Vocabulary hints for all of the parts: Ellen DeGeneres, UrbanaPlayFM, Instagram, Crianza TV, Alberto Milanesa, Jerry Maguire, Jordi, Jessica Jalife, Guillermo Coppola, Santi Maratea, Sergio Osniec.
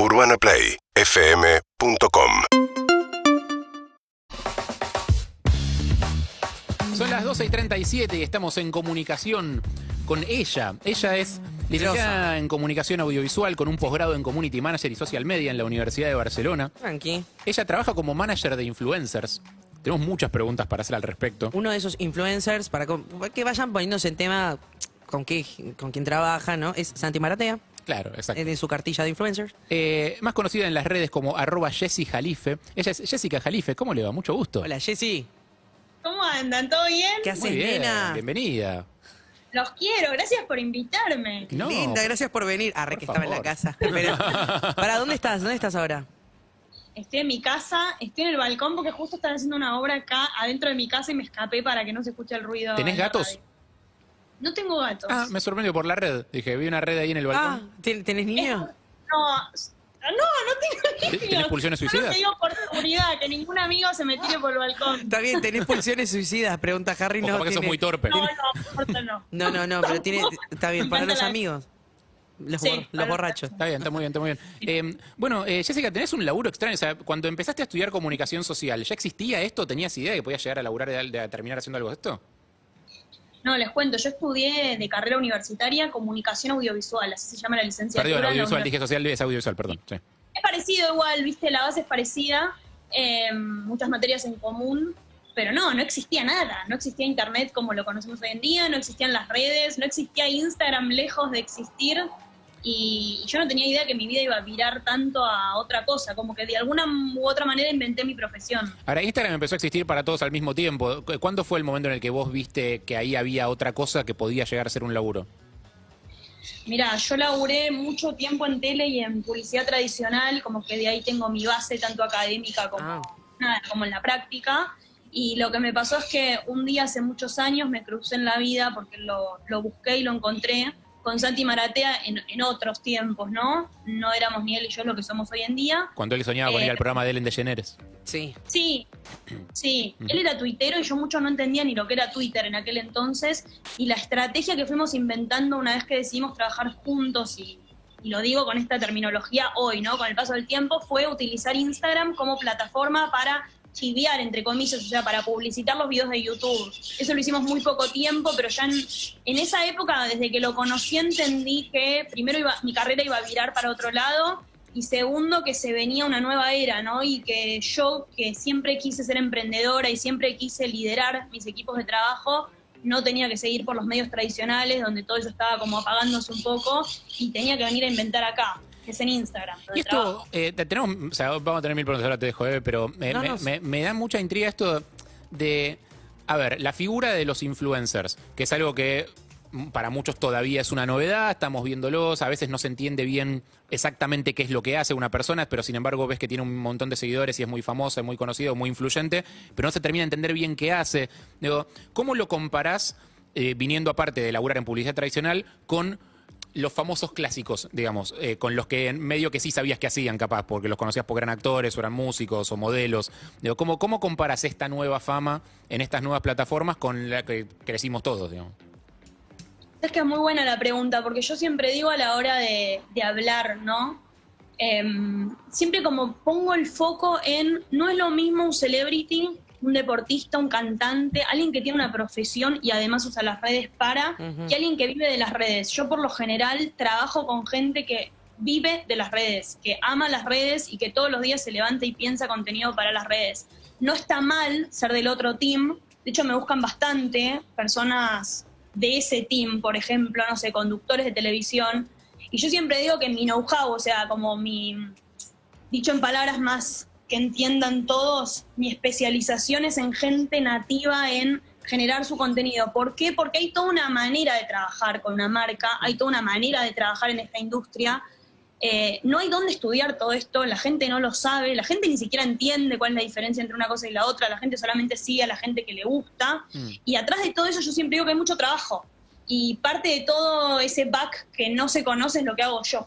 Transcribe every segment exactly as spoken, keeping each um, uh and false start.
urbana play f m punto com. Son las doce y treinta y siete y estamos en comunicación con ella. Ella es licenciada en Comunicación Audiovisual con un posgrado en Community Manager y Social Media en la Universidad de Barcelona. Tranqui. Ella trabaja como manager de influencers. Tenemos muchas preguntas para hacer al respecto. Uno de esos influencers, para que vayan poniéndose en tema con, qué, con quién trabaja, ¿no? Es Santi Maratea. Claro, exacto. En su cartilla de influencers. Eh, más conocida en las redes como arroba Jessy Jalife. Ella es Jessica Jalife. ¿Cómo le va? Mucho gusto. Hola, Jessy. ¿Cómo andan? ¿Todo bien? ¿Qué haces, bien, nena? Bienvenida. Los quiero, gracias por invitarme. No, linda, gracias por venir. Arre, por que favor. Estaba en la casa. Pero, ¿para dónde estás? ¿Dónde estás ahora? Estoy en mi casa, estoy en el balcón porque justo están haciendo una obra acá adentro de mi casa y me escapé para que no se escuche el ruido. ¿Tenés gatos? No tengo gatos. Ah, me sorprendió por la red. Dije, vi una red ahí en el balcón. Ah, ¿tenés niños? No. No, no tengo niños. ¿Tenés pulsiones suicidas? No, no te digo por seguridad, que ningún amigo se me tire por el balcón. Está bien, ¿tenés pulsiones suicidas? Pregunta Harry. Ojo, no, porque sos muy torpe. No, no, no. No, no, no, pero tiene, está bien, para los amigos. Los, sí, bor los borrachos. Está bien, está muy bien, está muy bien. Eh, bueno, eh, Jessica, tenés un laburo extraño. O sea, cuando empezaste a estudiar comunicación social, ¿ya existía esto? ¿Tenías idea de que podías llegar a laburar, de, de terminar haciendo algo de esto? No, les cuento, yo estudié de carrera universitaria Comunicación Audiovisual, así se llama la licenciatura. Perdón, audiovisual, dije social, es audiovisual, perdón. Sí. Es parecido igual, viste, la base es parecida, eh, muchas materias en común, pero no, no existía nada, no existía internet como lo conocemos hoy en día, no existían las redes, no existía Instagram, lejos de existir, y yo no tenía idea que mi vida iba a virar tanto a otra cosa, como que de alguna u otra manera inventé mi profesión. Ahora, Instagram empezó a existir para todos al mismo tiempo. ¿Cuándo fue el momento en el que vos viste que ahí había otra cosa que podía llegar a ser un laburo? Mirá, yo laburé mucho tiempo en tele y en publicidad tradicional, como que de ahí tengo mi base tanto académica como, ah. nada, como en la práctica, y lo que me pasó es que un día hace muchos años me crucé en la vida porque lo, lo busqué y lo encontré con Santi Maratea en, en otros tiempos, ¿no? No éramos ni él y yo lo que somos hoy en día. Cuando él soñaba eh, con ir al programa de Ellen DeGeneres. Sí. Sí, sí. Él era tuitero y yo mucho no entendía ni lo que era Twitter en aquel entonces. Y la estrategia que fuimos inventando una vez que decidimos trabajar juntos, y, y lo digo con esta terminología hoy, ¿no? Con el paso del tiempo, fue utilizar Instagram como plataforma para chiviar, entre comillas, o sea, para publicitar los videos de YouTube. Eso lo hicimos muy poco tiempo, pero ya en, en esa época, desde que lo conocí, entendí que primero iba, mi carrera iba a virar para otro lado, y segundo, que se venía una nueva era, ¿no? Y que yo, que siempre quise ser emprendedora y siempre quise liderar mis equipos de trabajo, no tenía que seguir por los medios tradicionales, donde todo eso estaba como apagándose un poco, y tenía que venir a inventar acá, que es en Instagram. Y esto, eh, tenemos, o sea, vamos a tener mil preguntas, ahora te dejo, eh, pero eh, no, me, no. Me, me da mucha intriga esto de, a ver, la figura de los influencers, que es algo que para muchos todavía es una novedad, estamos viéndolos, a veces no se entiende bien exactamente qué es lo que hace una persona, pero sin embargo ves que tiene un montón de seguidores y es muy famosa, muy conocido, muy influyente, pero no se termina de entender bien qué hace. Digo, ¿cómo lo comparás, eh, viniendo aparte de laburar en publicidad tradicional, con los famosos clásicos, digamos, eh, con los que en medio que sí sabías que hacían, capaz, porque los conocías porque eran actores o eran músicos o modelos? Digo, ¿cómo, cómo comparás esta nueva fama en estas nuevas plataformas con la que crecimos todos, digamos? Es que es muy buena la pregunta, porque yo siempre digo a la hora de, de hablar, ¿no? Eh, siempre como pongo el foco en, no es lo mismo un celebrity, un deportista, un cantante, alguien que tiene una profesión y además usa las redes para, uh-huh. y alguien que vive de las redes. Yo por lo general trabajo con gente que vive de las redes, que ama las redes y que todos los días se levanta y piensa contenido para las redes. No está mal ser del otro team, de hecho me buscan bastante personas de ese team, por ejemplo, no sé, conductores de televisión. Y yo siempre digo que mi know-how, o sea, como mi, dicho en palabras más que entiendan todos, mi especialización es en gente nativa, en generar su contenido. ¿Por qué? Porque hay toda una manera de trabajar con una marca, hay toda una manera de trabajar en esta industria. Eh, no hay dónde estudiar todo esto, la gente no lo sabe, la gente ni siquiera entiende cuál es la diferencia entre una cosa y la otra, la gente solamente sigue a la gente que le gusta, mm. y atrás de todo eso yo siempre digo que hay mucho trabajo, y parte de todo ese back que no se conoce es lo que hago yo.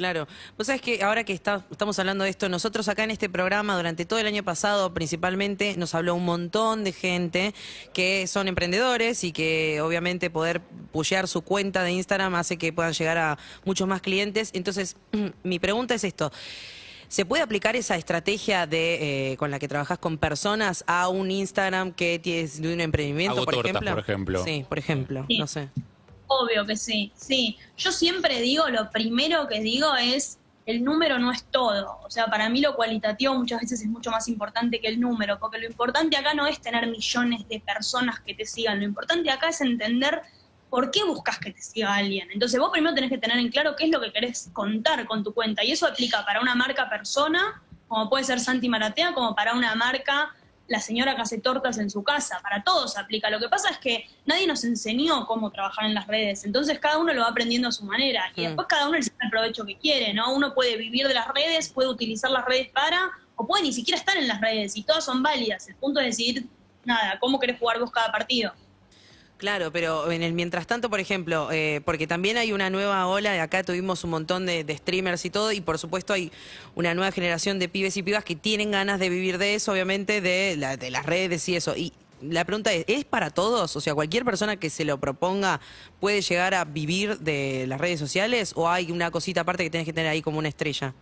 Claro. Vos sabés que ahora que está, estamos hablando de esto, nosotros acá en este programa durante todo el año pasado principalmente nos habló un montón de gente que son emprendedores y que obviamente poder pushear su cuenta de Instagram hace que puedan llegar a muchos más clientes. Entonces, mi pregunta es esto. ¿Se puede aplicar esa estrategia de eh, con la que trabajas con personas a un Instagram que tienes de un emprendimiento, Hago por, tortas, ejemplo? por ejemplo? Sí, por ejemplo, sí. no sé. Obvio que sí, sí. Yo siempre digo, lo primero que digo es, el número no es todo. O sea, para mí lo cualitativo muchas veces es mucho más importante que el número, porque lo importante acá no es tener millones de personas que te sigan, lo importante acá es entender por qué buscas que te siga alguien. Entonces vos primero tenés que tener en claro qué es lo que querés contar con tu cuenta. Y eso aplica para una marca persona, como puede ser Santi Maratea, como para una marca la señora que hace tortas en su casa. Para todos aplica. Lo que pasa es que nadie nos enseñó cómo trabajar en las redes. Entonces cada uno lo va aprendiendo a su manera. Y mm. después cada uno le saca el provecho que quiere, ¿no? Uno puede vivir de las redes, puede utilizar las redes para, o puede ni siquiera estar en las redes. Y todas son válidas. El punto es decidir, nada, cómo querés jugar vos cada partido. Claro, pero en el mientras tanto, por ejemplo, eh, porque también hay una nueva ola, acá tuvimos un montón de, de streamers y todo, y por supuesto hay una nueva generación de pibes y pibas que tienen ganas de vivir de eso, obviamente, de, la, de las redes y eso. Y la pregunta es, ¿es para todos? O sea, ¿cualquier persona que se lo proponga puede llegar a vivir de las redes sociales? ¿O hay una cosita aparte que tenés que tener ahí como una estrella?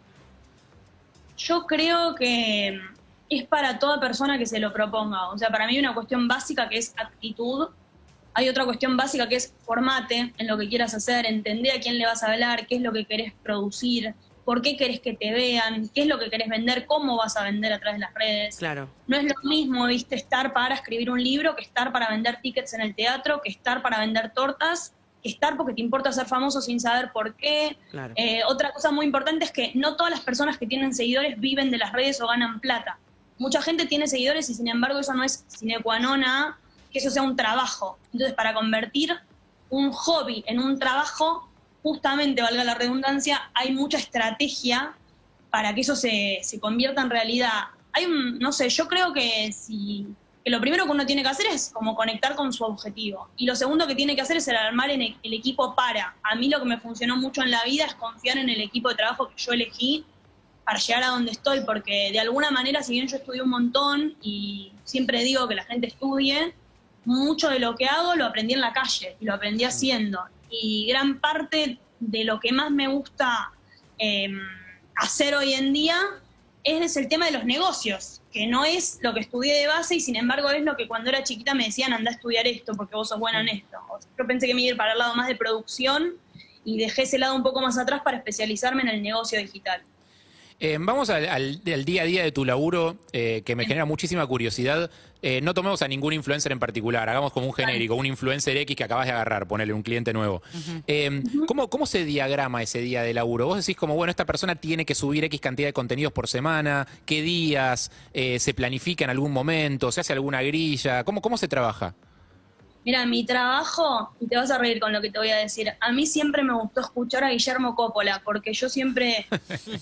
Yo creo que es para toda persona que se lo proponga. O sea, para mí hay una cuestión básica que es actitud. Hay otra cuestión básica que es formate en lo que quieras hacer, entender a quién le vas a hablar, qué es lo que querés producir, por qué querés que te vean, qué es lo que querés vender, cómo vas a vender a través de las redes. Claro. No es lo mismo, viste, estar para escribir un libro que estar para vender tickets en el teatro, que estar para vender tortas, que estar porque te importa ser famoso sin saber por qué. Claro. Eh, otra cosa muy importante es que no todas las personas que tienen seguidores viven de las redes o ganan plata. Mucha gente tiene seguidores y sin embargo eso no es sine qua non a que eso sea un trabajo. Entonces, para convertir un hobby en un trabajo, justamente, valga la redundancia, hay mucha estrategia para que eso se, se convierta en realidad. Hay un, no sé, yo creo que, si, que lo primero que uno tiene que hacer es como conectar con su objetivo. Y lo segundo que tiene que hacer es el armar en el, el equipo para. A mí lo que me funcionó mucho en la vida es confiar en el equipo de trabajo que yo elegí para llegar a donde estoy, porque de alguna manera, si bien yo estudié un montón y siempre digo que la gente estudie, mucho de lo que hago lo aprendí en la calle, y lo aprendí haciendo. Y gran parte de lo que más me gusta eh, hacer hoy en día es el tema de los negocios, que no es lo que estudié de base y sin embargo es lo que cuando era chiquita me decían andá a estudiar esto porque vos sos buena en esto. O sea, yo pensé que me iba a ir para el lado más de producción y dejé ese lado un poco más atrás para especializarme en el negocio digital. Eh, vamos al, al, al día a día de tu laburo, eh, que me genera muchísima curiosidad. Eh, no tomemos a ningún influencer en particular, hagamos como un genérico, un influencer X que acabas de agarrar, ponele un cliente nuevo. Uh-huh. eh, ¿cómo, ¿Cómo se diagrama ese día de laburo? Vos decís como, bueno, esta persona tiene que subir X cantidad de contenidos por semana, ¿qué días? Eh, ¿Se planifica en algún momento? ¿Se hace alguna grilla? ¿Cómo, cómo se trabaja? Mira, mi trabajo, y te vas a reír con lo que te voy a decir, a mí siempre me gustó escuchar a Guillermo Coppola, porque yo siempre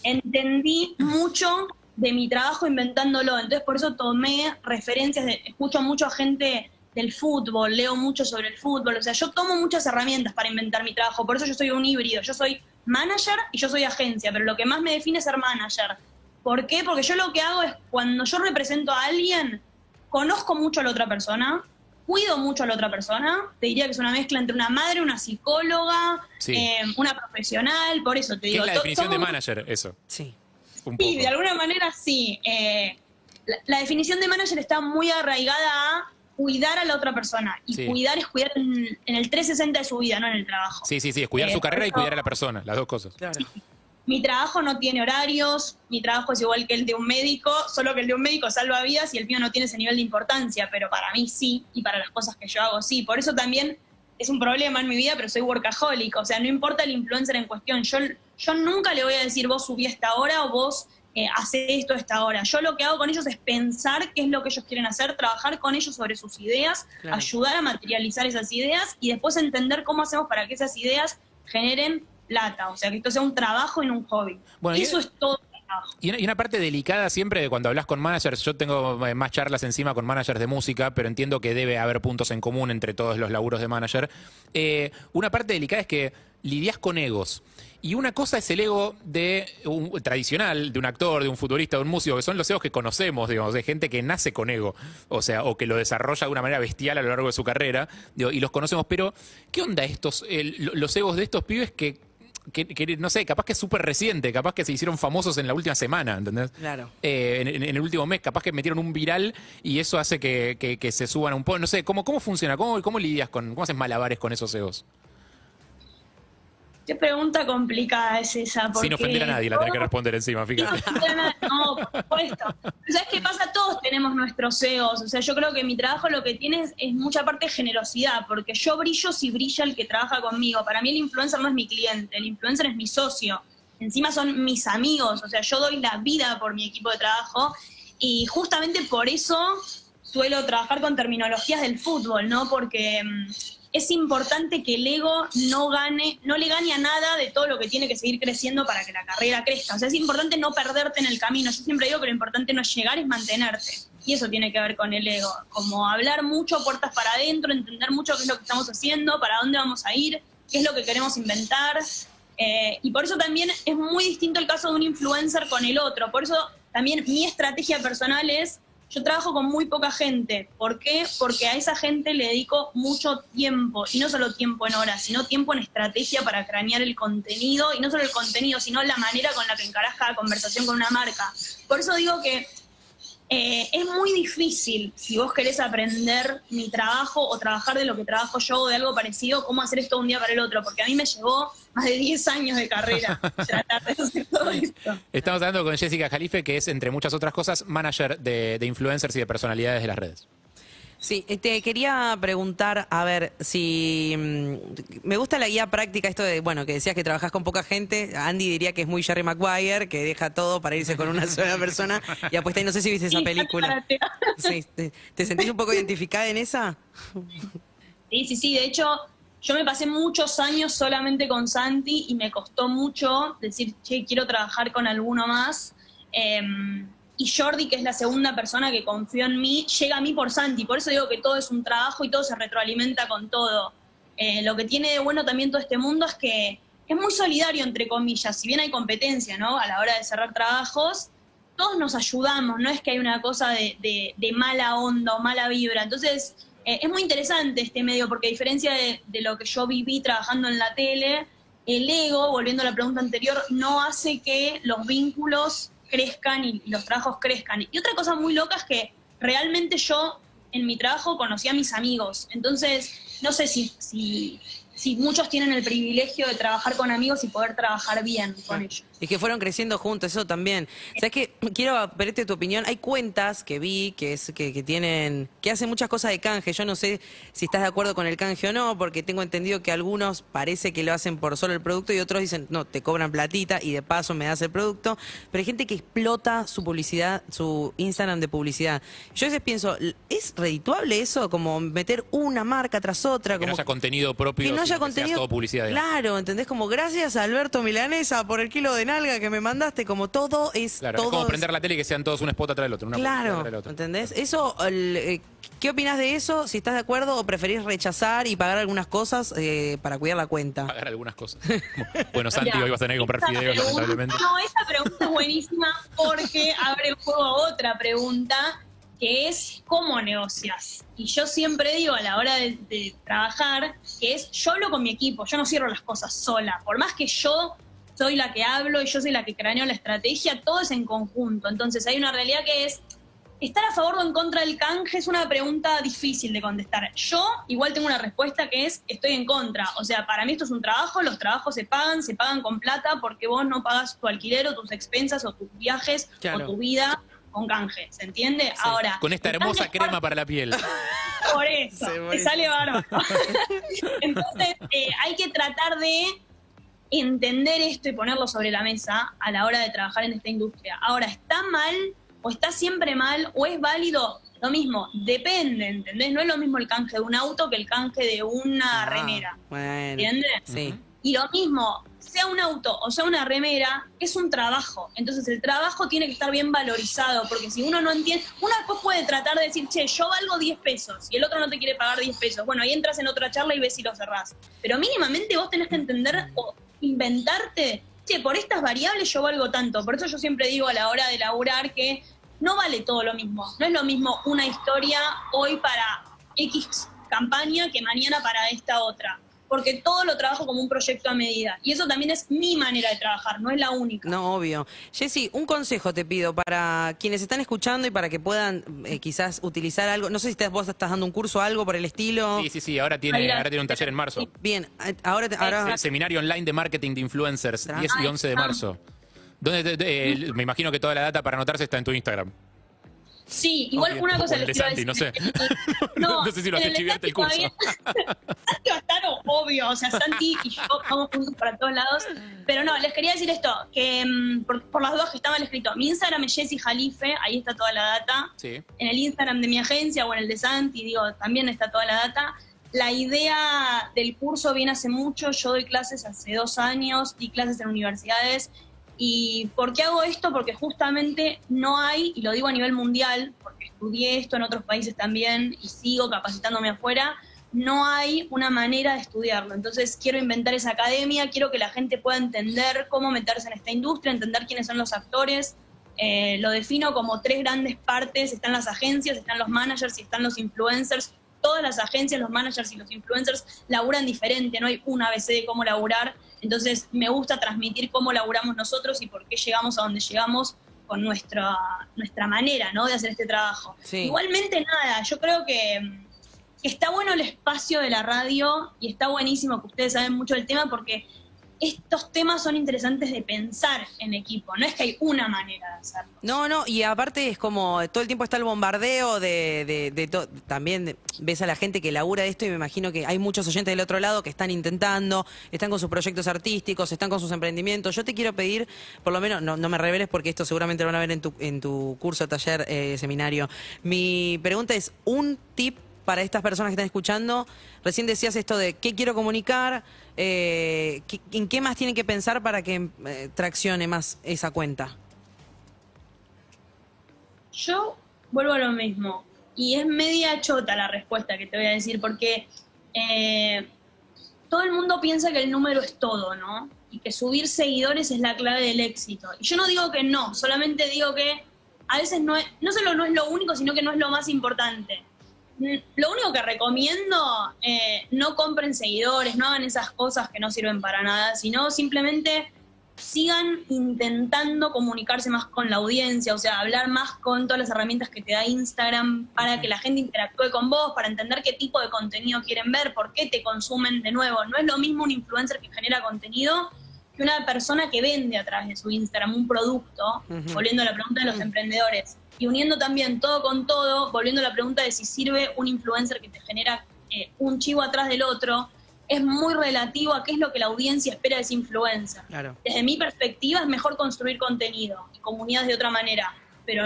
entendí mucho de mi trabajo inventándolo, entonces por eso tomé referencias, de, escucho mucho a gente del fútbol, leo mucho sobre el fútbol, o sea, yo tomo muchas herramientas para inventar mi trabajo, por eso yo soy un híbrido, yo soy manager y yo soy agencia, pero lo que más me define es ser manager. ¿Por qué? Porque yo lo que hago es, cuando yo represento a alguien, conozco mucho a la otra persona, cuido mucho a la otra persona, te diría que es una mezcla entre una madre, una psicóloga, sí. eh, una profesional, por eso te digo. Es la definición de manager, eso. Sí, un poco. Sí, de alguna manera sí. Eh, la, la definición de manager está muy arraigada a cuidar a la otra persona. Y sí. cuidar es cuidar en, en el trescientos sesenta de su vida, no en el trabajo. Sí, sí, sí, es cuidar eh, su carrera y cuidar a la persona, las dos cosas. Claro. Sí. Mi trabajo no tiene horarios, mi trabajo es igual que el de un médico, solo que el de un médico salva vidas y el mío no tiene ese nivel de importancia, pero para mí sí, y para las cosas que yo hago sí. Por eso también es un problema en mi vida, pero soy workaholic, o sea, no importa el influencer en cuestión. Yo, yo nunca le voy a decir vos subí esta hora o vos eh, hacé esto esta hora. Yo lo que hago con ellos es pensar qué es lo que ellos quieren hacer, trabajar con ellos sobre sus ideas, claro. ayudar a materializar esas ideas y después entender cómo hacemos para que esas ideas generen plata, o sea, que esto sea un trabajo y no un hobby. Bueno, eso es todo. Y una parte delicada siempre cuando hablas con managers, yo tengo más charlas encima con managers de música, pero entiendo que debe haber puntos en común entre todos los laburos de manager. Eh, una parte delicada es que lidias con egos. Y una cosa es el ego de un, tradicional, de un actor, de un futbolista, de un músico, que son los egos que conocemos, digamos, de gente que nace con ego, o sea, o que lo desarrolla de una manera bestial a lo largo de su carrera, digo, y los conocemos. Pero, ¿qué onda estos, el, los egos de estos pibes que, que, que, no sé, capaz que es súper reciente, capaz que se hicieron famosos en la última semana, ¿entendés? Claro. Eh, en, en el último mes, capaz que metieron un viral y eso hace que, que, que se suban a un poco. No sé, ¿cómo, cómo funciona? ¿Cómo, cómo lidias con, cómo haces malabares con esos egos? Qué pregunta complicada es esa. Porque sin ofender a nadie, la tenés que responder encima, fíjate. Sin ofender a nadie, no, por supuesto. ¿Sabes qué pasa? Todos tenemos nuestros egos. O sea, yo creo que mi trabajo lo que tiene es, es mucha parte de generosidad, porque yo brillo si brilla el que trabaja conmigo. Para mí el influencer no es mi cliente, el influencer es mi socio. Encima son mis amigos. O sea, yo doy la vida por mi equipo de trabajo y justamente por eso suelo trabajar con terminologías del fútbol, ¿no? Porque es importante que el ego no gane, no le gane a nada de todo lo que tiene que seguir creciendo para que la carrera crezca. O sea, es importante no perderte en el camino. Yo siempre digo que lo importante no es llegar, es mantenerte. Y eso tiene que ver con el ego. Como hablar mucho, puertas para adentro, entender mucho qué es lo que estamos haciendo, para dónde vamos a ir, qué es lo que queremos inventar. Eh, y por eso también es muy distinto el caso de un influencer con el otro. Por eso también mi estrategia personal es: yo trabajo con muy poca gente. ¿Por qué? Porque a esa gente le dedico mucho tiempo, y no solo tiempo en horas, sino tiempo en estrategia para cranear el contenido, y no solo el contenido, sino la manera con la que encarás cada conversación con una marca. Por eso digo que eh, es muy difícil, si vos querés aprender mi trabajo o trabajar de lo que trabajo yo o de algo parecido, cómo hacer esto de un día para el otro, porque a mí me llevó más de diez años de carrera. Todo esto. Estamos hablando con Jessica Jalife, que es, entre muchas otras cosas, manager de, de influencers y de personalidades de las redes. Sí, te quería preguntar, a ver, si me gusta la guía práctica, esto de, bueno, que decías que trabajás con poca gente. Andy diría que es muy Jerry Maguire, que deja todo para irse con una sola persona y apuesta. Y no sé si viste esa película. Sí, ¿te, te sentís un poco identificada en esa? Sí, sí, sí, de hecho, yo me pasé muchos años solamente con Santi y me costó mucho decir, che, quiero trabajar con alguno más. Eh, y Jordi, que es la segunda persona que confió en mí, llega a mí por Santi. Por eso digo que todo es un trabajo y todo se retroalimenta con todo. Eh, lo que tiene de bueno también todo este mundo es que es muy solidario, entre comillas. Si bien hay competencia, ¿no?, a la hora de cerrar trabajos, todos nos ayudamos. No es que hay una cosa de, de, de mala onda o mala vibra. Entonces, eh, es muy interesante este medio, porque a diferencia de, de lo que yo viví trabajando en la tele, el ego, volviendo a la pregunta anterior, no hace que los vínculos crezcan y los trabajos crezcan. Y otra cosa muy loca es que realmente yo en mi trabajo conocí a mis amigos. Entonces, no sé si, si, si muchos tienen el privilegio de trabajar con amigos y poder trabajar bien con ellos. Y que fueron creciendo juntos, eso también. ¿Sabes qué? Quiero pedirte tu opinión. Hay cuentas que vi que, es, que, que tienen, que hacen muchas cosas de canje. Yo no sé si estás de acuerdo con el canje o no, porque tengo entendido que algunos parece que lo hacen por solo el producto y otros dicen, no, te cobran platita y de paso me das el producto. Pero hay gente que explota su publicidad, su Instagram de publicidad. Yo a veces pienso, ¿es redituable eso? Como meter una marca tras otra. Que como no haya contenido propio. Que no haya contenido. Que seas todo publicidad, digamos. Claro, ¿entendés? Como gracias a Alberto Milanesa por el kilo de nalga que me mandaste, como todo es... Claro, todo es como prender la tele y que sean todos un spot atrás del otro. Una claro, del otro. ¿Entendés? Eso, el, eh, ¿qué opinás de eso? Si estás de acuerdo o preferís rechazar y pagar algunas cosas eh, para cuidar la cuenta. Pagar algunas cosas. Bueno, Santi, hoy vas a tener que comprar fideos, lamentablemente. No, esa pregunta es buenísima porque abre el juego a otra pregunta, que es ¿cómo negocias? Y yo siempre digo a la hora de, de trabajar, que es, yo hablo con mi equipo, yo no cierro las cosas sola. Por más que yo soy la que hablo y yo soy la que craneo la estrategia, todo es en conjunto. Entonces hay una realidad que es, estar a favor o en contra del canje es una pregunta difícil de contestar. Yo igual tengo una respuesta que es, estoy en contra. O sea, para mí esto es un trabajo, los trabajos se pagan, se pagan con plata, porque vos no pagas tu alquiler o tus expensas o tus viajes, claro, o tu vida con canje, ¿se entiende? Sí. Ahora, con esta hermosa crema por... para la piel. Por eso, te sale bárbaro. Entonces eh, hay que tratar de entender esto y ponerlo sobre la mesa a la hora de trabajar en esta industria. Ahora, ¿está mal o está siempre mal o es válido? Lo mismo, depende, ¿entendés? No es lo mismo el canje de un auto que el canje de una ah, remera, bueno, ¿entiendes? Sí. Y lo mismo, sea un auto o sea una remera, es un trabajo. Entonces el trabajo tiene que estar bien valorizado, porque si uno no entiende, uno después puede tratar de decir, che, yo valgo diez pesos, y el otro no te quiere pagar diez pesos. Bueno, ahí entras en otra charla y ves si lo cerrás. Pero mínimamente vos tenés que entender o inventarte, che, por estas variables yo valgo tanto. Por eso yo siempre digo a la hora de laburar que no vale todo lo mismo. No es lo mismo una historia hoy para X campaña que mañana para esta otra. Porque todo lo trabajo como un proyecto a medida. Y eso también es mi manera de trabajar, no es la única. No, obvio. Jessy, un consejo te pido para quienes están escuchando y para que puedan eh, quizás utilizar algo. No sé si estás, vos estás dando un curso o algo por el estilo. Sí, sí, sí. Ahora tiene, ahora tiene un taller en marzo. Bien. Ahora... Te, ahora... Seminario online de marketing de influencers, diez y once de marzo. Donde, eh, me imagino que toda la data para anotarse está en tu Instagram. Sí, igual oh, una cosa les iba a decir. No sé. No, no sé si lo hace chiviarte el curso. Santi va a estar obvio, o sea, Santi y yo vamos juntos para todos lados. Pero no, les quería decir esto, que um, por, por las dudas que estaban escrito, mi Instagram es Jessica Jalife, ahí está toda la data. Sí. En el Instagram de mi agencia o en el de Santi, digo, también está toda la data. La idea del curso viene hace mucho, yo doy clases hace dos años, di clases en universidades. ¿Y por qué hago esto? Porque justamente no hay, y lo digo a nivel mundial, porque estudié esto en otros países también y sigo capacitándome afuera, no hay una manera de estudiarlo. Entonces quiero inventar esa academia, quiero que la gente pueda entender cómo meterse en esta industria, entender quiénes son los actores. Eh, lo defino como tres grandes partes: están las agencias, están los managers y están los influencers. Todas las agencias, los managers y los influencers laburan diferente, no hay un A B C de cómo laburar. Entonces me gusta transmitir cómo laburamos nosotros y por qué llegamos a donde llegamos con nuestra, nuestra manera, ¿no?, de hacer este trabajo. Sí. Igualmente nada, yo creo que está bueno el espacio de la radio y está buenísimo que ustedes saben mucho del tema, porque estos temas son interesantes de pensar en equipo, no es que hay una manera de hacerlo. No, no, y aparte es como todo el tiempo está el bombardeo de, de, de to, también ves a la gente que labura de esto y me imagino que hay muchos oyentes del otro lado que están intentando, están con sus proyectos artísticos, están con sus emprendimientos. Yo te quiero pedir, por lo menos, no, no me reveles porque esto seguramente lo van a ver en tu, en tu curso, taller, eh, seminario. Mi pregunta es, un tip para estas personas que están escuchando. Recién decías esto de qué quiero comunicar, eh, qué, en qué más tienen que pensar para que eh, traccione más esa cuenta. Yo vuelvo a lo mismo, y es media chota la respuesta que te voy a decir, porque eh, todo el mundo piensa que el número es todo, ¿no? Y que subir seguidores es la clave del éxito. Y yo no digo que no, solamente digo que a veces no es, no solo no es lo único, sino que no es lo más importante. Lo único que recomiendo, eh, no compren seguidores, no hagan esas cosas que no sirven para nada, sino simplemente sigan intentando comunicarse más con la audiencia, o sea, hablar más con todas las herramientas que te da Instagram para que la gente interactúe con vos, para entender qué tipo de contenido quieren ver, por qué te consumen de nuevo. No es lo mismo un influencer que genera contenido que una persona que vende a través de su Instagram un producto, uh-huh. volviendo a la pregunta de los uh-huh. emprendedores. Y uniendo también todo con todo, volviendo a la pregunta de si sirve un influencer que te genera eh, un chivo atrás del otro, es muy relativo a qué es lo que la audiencia espera de ese influencer. Claro. Desde mi perspectiva es mejor construir contenido y comunidades de otra manera. Pero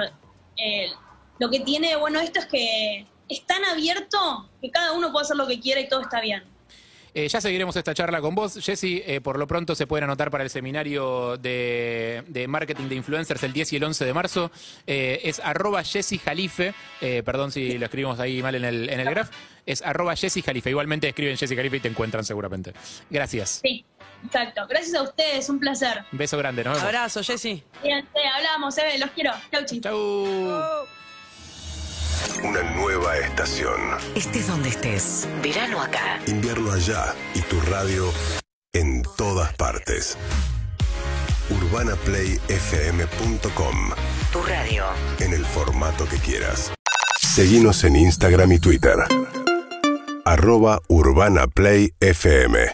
eh, lo que tiene de bueno esto es que es tan abierto que cada uno puede hacer lo que quiera y todo está bien. Eh, ya seguiremos esta charla con vos, Jessy. Eh, por lo pronto se pueden anotar para el seminario de, de marketing de influencers el diez y el once de marzo. Eh, es arroba Jessy Jalife. Eh, perdón si lo escribimos ahí mal en el, en el graph. Es arroba Jessy Jalife. Igualmente escriben Jessy Jalife y te encuentran seguramente. Gracias. Sí, exacto. Gracias a ustedes. Un placer. Un beso grande. Nos vemos. Abrazo, Jessy. Fíjense, hablamos. Eh, los quiero. Chau, chicos. Chau. Una nueva estación. Estés donde estés. Verano acá. Invierno allá. Y tu radio en todas partes. urbana play f m punto com. Tu radio. En el formato que quieras. Seguinos en Instagram y Twitter. arroba urbana play f m.